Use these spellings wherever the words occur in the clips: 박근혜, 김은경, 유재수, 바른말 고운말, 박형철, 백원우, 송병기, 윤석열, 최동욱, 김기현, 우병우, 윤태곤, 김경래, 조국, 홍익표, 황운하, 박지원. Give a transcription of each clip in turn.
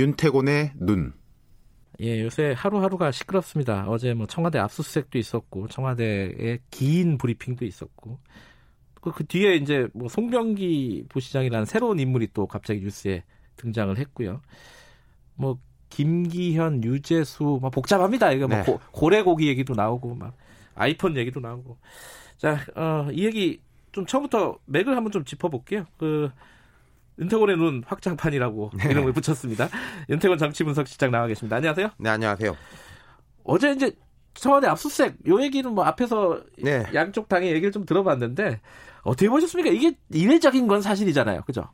윤태곤의 눈. 예, 요새 하루하루가 시끄럽습니다. 어제 뭐 청와대 압수수색도 있었고, 청와대의 긴 브리핑도 있었고, 그 뒤에 이제 뭐 송병기 부시장이라는 새로운 인물이 또 갑자기 뉴스에 등장을 했고요. 뭐 김기현, 유재수, 막 복잡합니다. 이거 막 네. 고래고기 얘기도 나오고, 막 아이폰 얘기도 나오고. 자, 이 얘기 좀 처음부터 맥을 한번 좀 짚어볼게요. 그 윤태곤의 눈 확장판이라고 네. 이름을 붙였습니다. 윤태곤 정치분석실장 나와 계십니다. 안녕하세요. 네, 안녕하세요. 어제 이제 청와대 압수수색 요 얘기는 뭐 앞에서 네. 양쪽 당의 얘기를 좀 들어봤는데 어떻게 보셨습니까? 이게 이례적인 건 사실이잖아요, 그죠?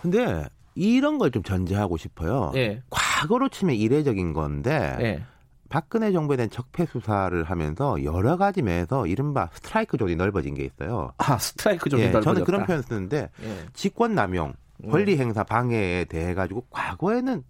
근데 이런 걸 좀 전제하고 싶어요. 네. 과거로 치면 이례적인 건데. 네. 박근혜 정부에 대한 적폐 수사를 하면서 여러 가지 면에서 이른바 스트라이크 존이 넓어진 게 있어요. 아, 스트라이크 존이 예, 넓어졌다. 저는 그런 표현 쓰는데 예. 직권남용, 권리행사 방해에 대해 가지고 과거에는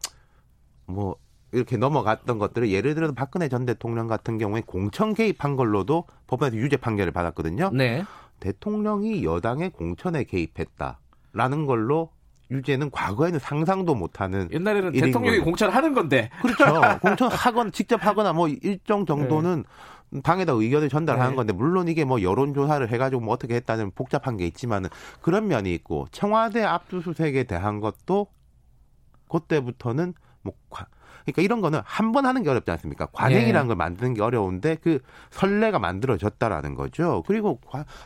뭐 이렇게 넘어갔던 것들을 예를 들어서 박근혜 전 대통령 같은 경우에 공천 개입한 걸로도 법원에서 유죄 판결을 받았거든요. 네. 대통령이 여당의 공천에 개입했다라는 걸로 유죄는 과거에는 상상도 못하는 옛날에는 대통령이 공천하는 건데 그렇죠. 공천하거나 직접 하거나 뭐 일정 정도는 네. 당에다 의견을 전달하는 네. 건데 물론 이게 뭐 여론조사를 해가지고 뭐 어떻게 했다는 복잡한 게 있지만은 그런 면이 있고 청와대 압수수색에 대한 것도 그때부터는 뭐 그러니까 이런 거는 한 번 하는 게 어렵지 않습니까? 관행이라는 걸 만드는 게 어려운데 그 선례가 만들어졌다라는 거죠. 그리고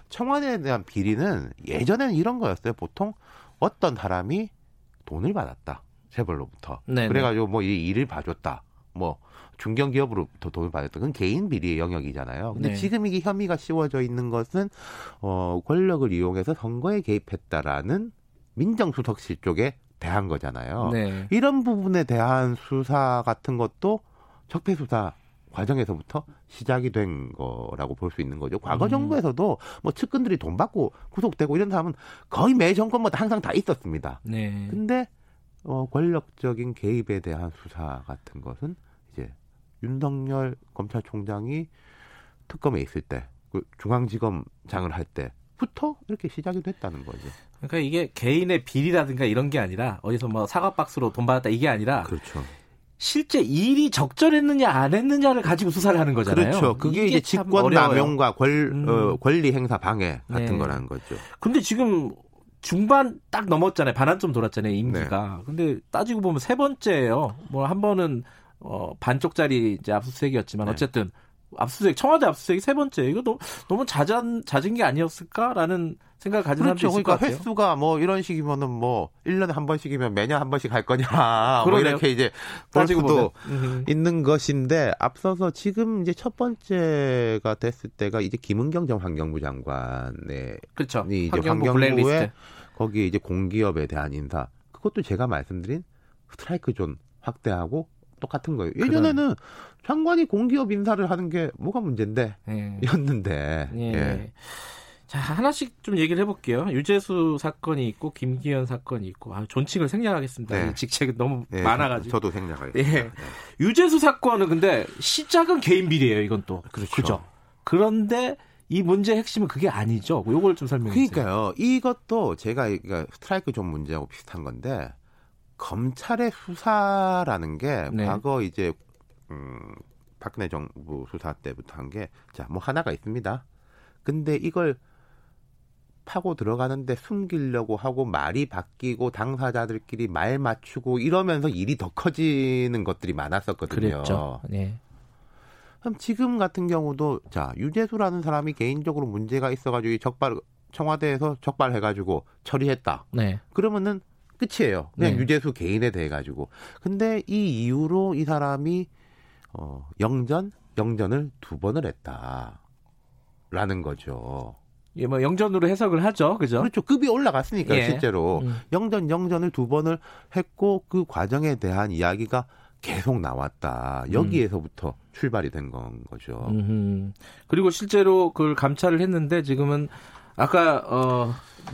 청와대에 대한 비리는 예전에는 이런 거였어요. 보통 어떤 사람이 돈을 받았다. 재벌로부터. 네네. 그래가지고 뭐 이 일을 봐줬다. 뭐 중견기업으로부터 돈을 받았다. 그건 개인 비리의 영역이잖아요. 근데 네. 지금 이게 혐의가 씌워져 있는 것은 권력을 이용해서 선거에 개입했다라는 민정수석실 쪽에 대한 거잖아요. 네. 이런 부분에 대한 수사 같은 것도 적폐수사 과정에서부터 시작이 된 거라고 볼 수 있는 거죠. 과거 정부에서도 뭐 측근들이 돈 받고 구속되고 이런 사람은 거의 매 정권마다 항상 다 있었습니다. 네. 근데 권력적인 개입에 대한 수사 같은 것은 이제 윤석열 검찰총장이 특검에 있을 때, 중앙지검장을 할 때부터 이렇게 시작이 됐다는 거죠. 그러니까 이게 개인의 비리라든가 이런 게 아니라 어디서 뭐 사과박스로 돈 받았다 이게 아니라 그렇죠. 실제 일이 적절했느냐 안 했느냐를 가지고 수사를 하는 거잖아요. 그렇죠. 그게 이제 직권남용과 권리행사 방해 같은 네. 거라는 거죠. 근데 지금 중반 딱 넘었잖아요. 반환쯤 돌았잖아요. 임기가. 네. 근데 따지고 보면 세 번째예요. 뭐 한 번은 반쪽짜리 이제 압수수색이었지만 네. 어쨌든 압수수색 청와대 압수수색이 세 번째. 이거 너무 잦은 게 아니었을까라는 생각을 가진 그렇죠. 사람도 있을 그러니까 것 같아요. 횟수가 뭐 이런 식이면은 뭐 1년에 한 번씩이면 매년 한 번씩 할 거냐. 뭐 이렇게 이제 볼 수도 있는 것인데 앞서서 지금 이제 첫 번째가 됐을 때가 이제 김은경 전 환경부 장관의 그렇죠. 이제 환경부 블랙리스트. 거기에 이제 공기업에 대한 인사. 그것도 제가 말씀드린 스트라이크 존 확대하고 똑같은 거예요. 예전에는 장관이 공기업 인사를 하는 게 뭐가 문제인데 였는데. 예. 예. 자, 하나씩 좀 얘기를 해볼게요. 유재수 사건이 있고 김기현 사건이 있고 존칭을 생략하겠습니다. 네. 직책이 너무 네, 많아가지고. 저도 생략하겠습니다. 예. 네. 유재수 사건은 근데 시작은 개인 비리예요. 이건 또. 그렇죠. 그죠? 그런데 이 문제의 핵심은 그게 아니죠. 요걸 좀 설명해 주세요. 그러니까요. 이것도 제가 스트라이크 존 문제하고 비슷한 건데 검찰의 수사라는 게 네. 과거 이제 박근혜 정부 수사 때부터 한 게 자, 뭐 하나가 있습니다. 근데 이걸 파고 들어가는데 숨기려고 하고 말이 바뀌고 당사자들끼리 말 맞추고 이러면서 일이 더 커지는 것들이 많았었거든요. 그랬죠. 네. 그럼 지금 같은 경우도 자, 유재수라는 사람이 개인적으로 문제가 있어가지고 청와대에서 적발해가지고 처리했다. 네. 그러면은 끝이에요. 그냥 네. 유재수 개인에 대해 가지고. 근데 이 이후로 이 사람이 영전을 두 번을 했다라는 거죠. 예, 뭐 영전으로 해석을 하죠, 그죠? 그렇죠. 급이 올라갔으니까 예. 실제로 영전을 두 번을 했고 그 과정에 대한 이야기가 계속 나왔다. 여기에서부터 출발이 된 건 거죠. 그리고 실제로 그걸 감찰을 했는데 지금은. 아까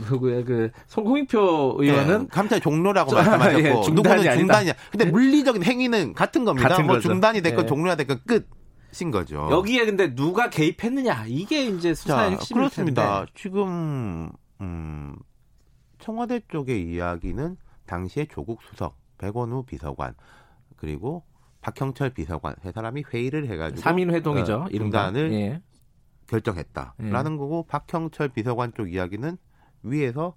누구야 그 홍익표 의원은 네, 감찰 종료라고 말씀하셨고 예, 누구는 중단이야. 근데 물리적인 행위는 같은 겁니다. 같은 뭐 거죠. 중단이 됐건 예. 종료가 됐건 끝인 거죠. 여기에 근데 누가 개입했느냐 이게 이제 수사의 핵심일 그렇습니다. 텐데. 지금 청와대 쪽의 이야기는 당시에 조국 수석 백원우 비서관, 그리고 박형철 비서관 세 사람이 회의를 해가지고 3인 회동이죠. 중단을 예. 결정했다라는 예. 거고, 박형철 비서관 쪽 이야기는 위에서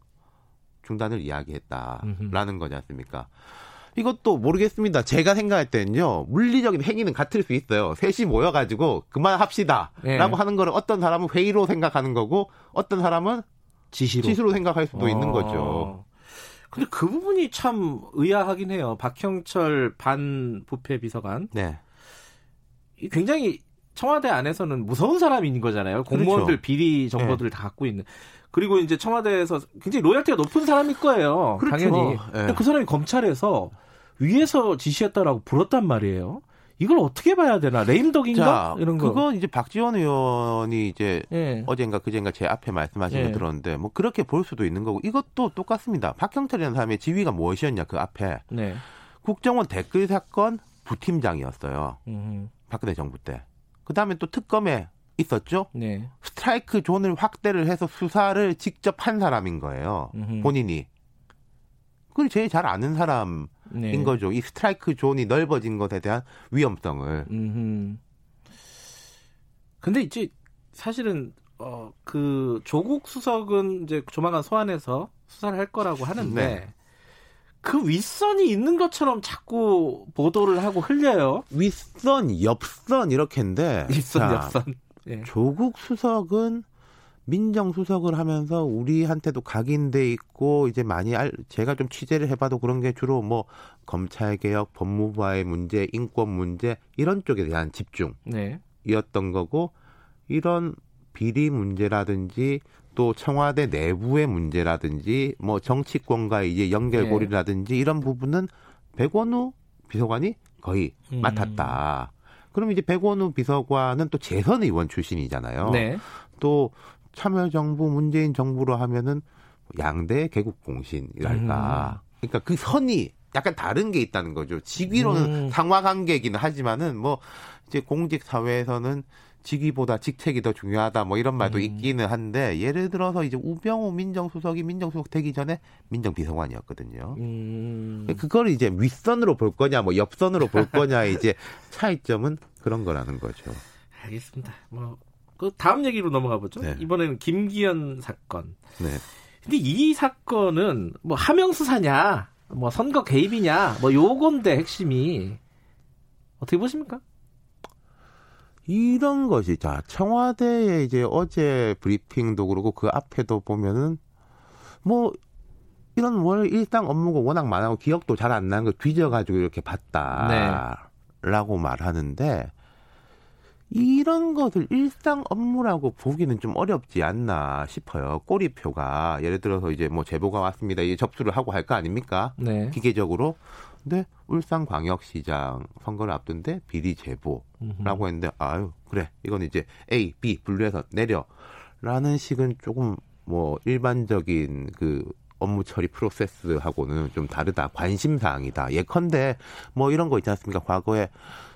중단을 이야기했다라는 거지 않습니까? 이것도 모르겠습니다. 제가 생각할 때는요, 물리적인 행위는 같을 수 있어요. 셋이 모여가지고 그만합시다라고 예. 하는 거를 어떤 사람은 회의로 생각하는 거고, 어떤 사람은 지시로 생각할 수도 있는 거죠. 근데 그 부분이 참 의아하긴 해요. 박형철 반부패 비서관. 네. 굉장히 청와대 안에서는 무서운 사람인 거잖아요. 공무원들 그렇죠. 비리 정보들을 네. 다 갖고 있는. 그리고 이제 청와대에서 굉장히 로열티가 높은 사람일 거예요. 그렇죠. 당연히. 네. 근데 그 사람이 검찰에서 위에서 지시했다라고 불었단 말이에요. 이걸 어떻게 봐야 되나? 레임덕인가? 자, 이런 거. 그건 이제 박지원 의원이 이제 예. 어젠가 그젠가 제 앞에 말씀하신 거 예. 들었는데, 뭐 그렇게 볼 수도 있는 거고, 이것도 똑같습니다. 박형철이라는 사람의 지위가 무엇이었냐, 그 앞에. 네. 국정원 댓글 사건 부팀장이었어요. 박근혜 정부 때. 그 다음에 또 특검에 있었죠. 네. 스트라이크 존을 확대를 해서 수사를 직접 한 사람인 거예요. 본인이. 그걸 제일 잘 아는 사람인 네. 거죠. 이 스트라이크 존이 넓어진 것에 대한 위험성을. 근데 이제 사실은 그 조국 수석은 이제 조만간 소환해서 수사를 할 거라고 하는데 네. 그 윗선이 있는 것처럼 자꾸 보도를 하고 흘려요. 윗선, 옆선 이렇게인데. 윗선, 자, 옆선. 네. 조국 수석은 민정수석을 하면서 우리한테도 각인돼 있고, 이제 많이 제가 좀 취재를 해봐도 그런 게 주로 뭐 검찰개혁, 법무부와의 문제, 인권 문제 이런 쪽에 대한 집중이었던 거고, 이런 비리 문제라든지 또 청와대 내부의 문제라든지 뭐 정치권과의 이제 연결고리라든지 이런 부분은 백원우 비서관이 거의 맡았다. 그럼 이제 백원우 비서관은 또 재선 의원 출신이잖아요. 네. 또 참여정부, 문재인 정부로 하면은 양대 개국 공신이랄까. 그러니까 그 선이 약간 다른 게 있다는 거죠. 직위로는 상하관계이긴 하지만은 뭐 이제 공직 사회에서는 직위보다 직책이 더 중요하다 뭐 이런 말도 있기는 한데, 예를 들어서 이제 우병우 민정수석이 민정수석 되기 전에 민정비서관이었거든요. 그걸 이제 윗선으로 볼 거냐 뭐 옆선으로 볼 거냐의 이제 차이점은 그런 거라는 거죠. 알겠습니다. 뭐. 그 다음 얘기로 넘어가 보죠. 네. 이번에는 김기현 사건. 네. 근데 이 사건은 뭐 하명 수사냐, 뭐 선거 개입이냐, 뭐 요건데 핵심이 어떻게 보십니까? 이런 것이 자 청와대의 이제 어제 브리핑도 그러고 그 앞에도 보면은 뭐 이런 월 일당 업무가 워낙 많아서 기억도 잘 안 나는 거 뒤져가지고 이렇게 봤다라고 네. 말하는데. 이런 것을 일상 업무라고 보기는 좀 어렵지 않나 싶어요. 꼬리표가 예를 들어서 이제 뭐 제보가 왔습니다. 이제 접수를 하고 할 거 아닙니까? 네. 기계적으로. 근데 울산광역시장 선거를 앞둔데 비리 제보라고 했는데 아유 그래 이건 이제 A, B 분류해서 내려라는 식은 조금 뭐 일반적인 그 업무 처리 프로세스하고는 좀 다르다. 관심사항이다. 예컨대 뭐 이런 거 있지 않습니까? 과거에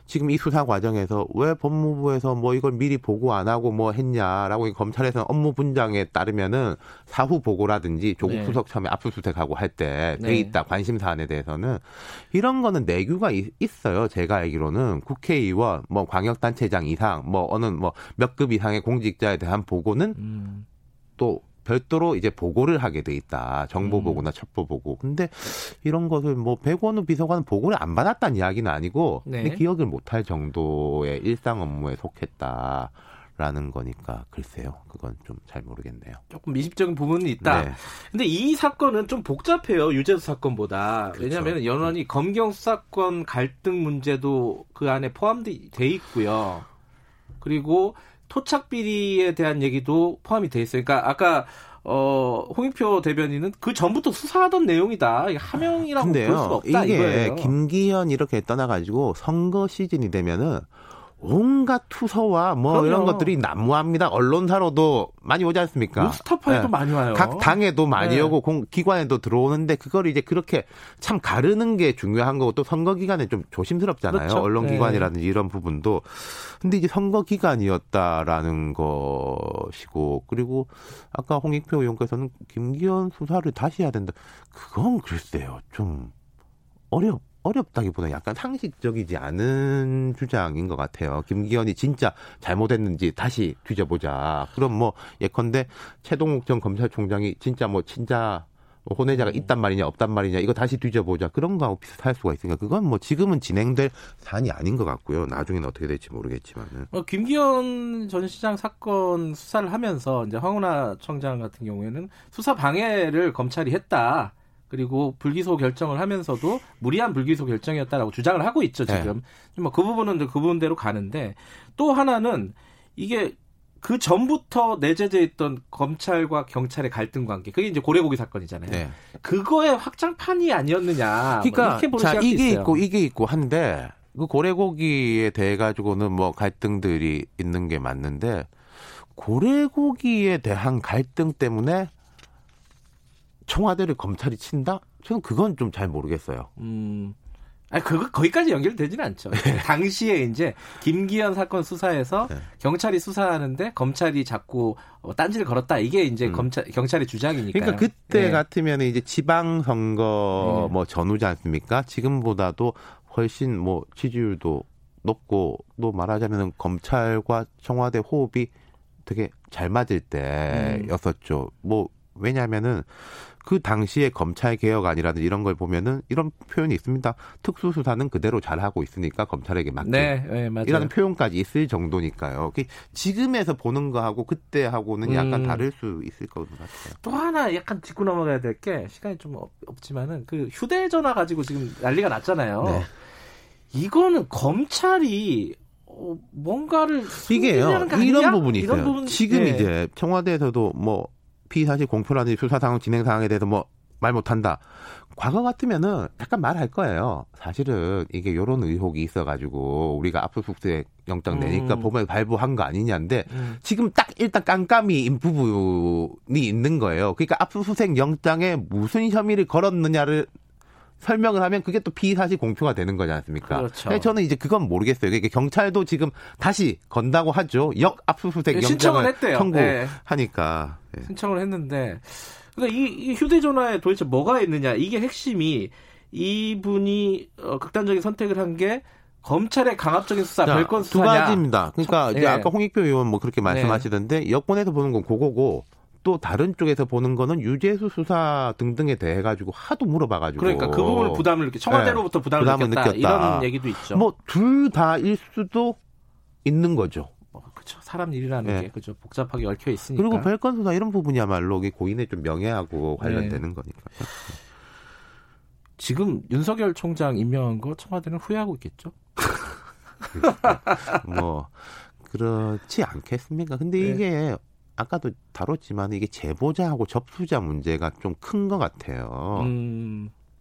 지금 이 수사 과정에서 왜 법무부에서 뭐 이걸 미리 보고 안 하고 뭐 했냐라고 검찰에서는 업무 분장에 따르면은 사후 보고라든지 조국 네. 수석 처음에 압수수색하고 할 때 돼 있다. 네. 관심사안에 대해서는 이런 거는 내규가 있어요. 제가 알기로는 국회의원, 뭐 광역단체장 이상, 뭐 어느 뭐 몇 급 이상의 공직자에 대한 보고는 또 별도로 이제 보고를 하게 돼 있다. 정보 보고나 첩보 보고. 근데 이런 것을 뭐 백원우 비서관은 보고를 안 받았다는 이야기는 아니고 네. 기억을 못할 정도의 일상 업무에 속했다라는 거니까 글쎄요. 그건 좀 잘 모르겠네요. 조금 미심적인 부분이 있다. 네. 근데 이 사건은 좀 복잡해요. 유재수 사건보다. 그렇죠. 왜냐하면 연원이 검경 수사권 갈등 문제도 그 안에 포함돼 있고요. 그리고 토착 비리에 대한 얘기도 포함이 돼 있어요. 그러니까 아까 홍익표 대변인은 그 전부터 수사하던 내용이다. 하명이라고 볼 수가 없다 이게 이거예요. 김기현 이렇게 떠나가지고 선거 시즌이 되면은 온갖 투서와 뭐 그럼요. 이런 것들이 난무합니다. 언론사로도 많이 오지 않습니까? 뉴스타파에도 네. 많이 와요. 각 당에도 많이 네. 오고 기관에도 들어오는데 그걸 이제 그렇게 참 가르는 게 중요한 거고, 또 선거 기간에 좀 조심스럽잖아요. 그렇죠? 언론기관이라든지 네. 이런 부분도. 근데 이제 선거 기간이었다라는 것이고, 그리고 아까 홍익표 의원께서는 김기현 수사를 다시 해야 된다. 그건 글쎄요. 좀 어렵다기보다 약간 상식적이지 않은 주장인 것 같아요. 김기현이 진짜 잘못했는지 다시 뒤져보자. 그럼 뭐 예컨대 최동욱 전 검찰총장이 진짜 혼외자가 있단 말이냐 없단 말이냐 이거 다시 뒤져보자. 그런 거하고 비슷할 수가 있으니까 그건 뭐 지금은 진행될 사안이 아닌 것 같고요. 나중에는 어떻게 될지 모르겠지만. 김기현 전 시장 사건 수사를 하면서 이제 황운하 청장 같은 경우에는 수사 방해를 검찰이 했다. 그리고 불기소 결정을 하면서도 무리한 불기소 결정이었다라고 주장을 하고 있죠, 지금. 네. 뭐 그 부분은 그 부분대로 가는데 또 하나는 이게 그 전부터 내재되어 있던 검찰과 경찰의 갈등 관계. 그게 이제 고래고기 사건이잖아요. 네. 그거의 확장판이 아니었느냐. 그러니까 이렇게 보는 시각도 있어요. 이게 있고 한데 그 고래고기에 대해 가지고는 뭐 갈등들이 있는 게 맞는데 고래고기에 대한 갈등 때문에 청와대를 검찰이 친다? 저는 그건 좀 잘 모르겠어요. 아니, 그거 거기까지 연결되지는 않죠. 당시에 이제 김기현 사건 수사에서 경찰이 수사하는데 검찰이 자꾸 딴지를 걸었다. 이게 이제 경찰의 주장이니까. 그러니까 그때 같으면 이제 지방선거 뭐 전후지 않습니까? 지금보다도 훨씬 뭐 지지율도 높고 또 말하자면 검찰과 청와대 호흡이 되게 잘 맞을 때였었죠. 뭐 왜냐하면은 그 당시에 검찰개혁 아니라든지 이런 걸 보면은 이런 표현이 있습니다. 특수수사는 그대로 잘하고 있으니까 검찰에게 맡긴. 네, 맞아요. 이라는 표현까지 있을 정도니까요. 지금에서 보는 거하고 그때하고는 약간 다를 수 있을 것 같아요. 또 하나 약간 짚고 넘어가야 될 게 시간이 좀 없지만은 그 휴대전화 가지고 지금 난리가 났잖아요. 네. 이거는 검찰이 뭔가를 이게요. 이런 부분이 있어요. 이런 부분, 지금 이제 청와대에서도 뭐 피의사실 공표라든지 수사 상황 진행 상황에 대해서 뭐 말 못한다. 과거 같으면은 약간 말할 거예요. 사실은 이게 이런 의혹이 있어가지고 우리가 압수수색 영장 내니까 법원에 발부한 거 아니냐인데 지금 딱 일단 깜깜이인 부분이 있는 거예요. 그러니까 압수수색 영장에 무슨 혐의를 걸었느냐를 설명을 하면 그게 또 피의사실 공표가 되는 거지 않습니까? 그렇죠. 저는 이제 그건 모르겠어요. 이게 경찰도 지금 다시 건다고 하죠. 압수수색 영장을 청구하니까. 네. 신청을 했는데, 그러니까 이 휴대전화에 도대체 뭐가 있느냐? 이게 핵심이 이분이 극단적인 선택을 한 게 검찰의 강압적인 수사, 별건 수사냐? 두 가지입니다. 그러니까 이제 아까 홍익표 의원 뭐 그렇게 말씀하시던데 여권에서 보는 건 그거고. 또 다른 쪽에서 보는 거는 유재수 수사 등등에 대해 가지고 하도 물어봐가지고 그러니까 그 부분을 부담을 느끼 청와대로부터 부담을 느꼈다 이런 얘기도 있죠. 뭐 둘 다일 수도 있는 거죠. 그렇죠. 사람 일이라는 게 그죠 복잡하게 얽혀 있으니까. 그리고 별건 수사 이런 부분이야말로 고인의 좀 명예하고 관련되는 거니까. 지금 윤석열 총장 임명한 거 청와대는 후회하고 있겠죠? 뭐 그렇지 않겠습니까? 근데 이게 아까도 다뤘지만 이게 제보자하고 접수자 문제가 좀 큰 것 같아요.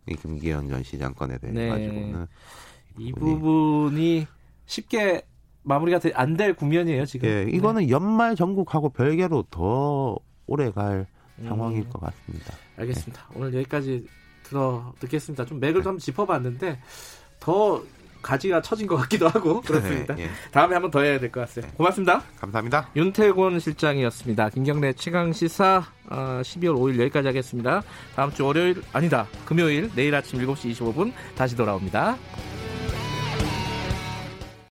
이 김기현 전 시장 건에 대해 가지고는 이 부분이 쉽게 마무리가 안 될 국면이에요 지금. 예, 이거는 연말 전국하고 별개로 더 오래 갈 상황일 것 같습니다. 알겠습니다. 네. 오늘 여기까지 듣겠습니다. 좀 맥을 한번 짚어봤는데 더 가지가 처진 것 같기도 하고 그렇습니다. 다음에 한번 더 해야 될 것 같아요. 고맙습니다. 감사합니다. 윤태곤 실장이었습니다. 김경래 최강시사 12월 5일 여기까지 하겠습니다. 다음 주 금요일 내일 아침 7시 25분 다시 돌아옵니다.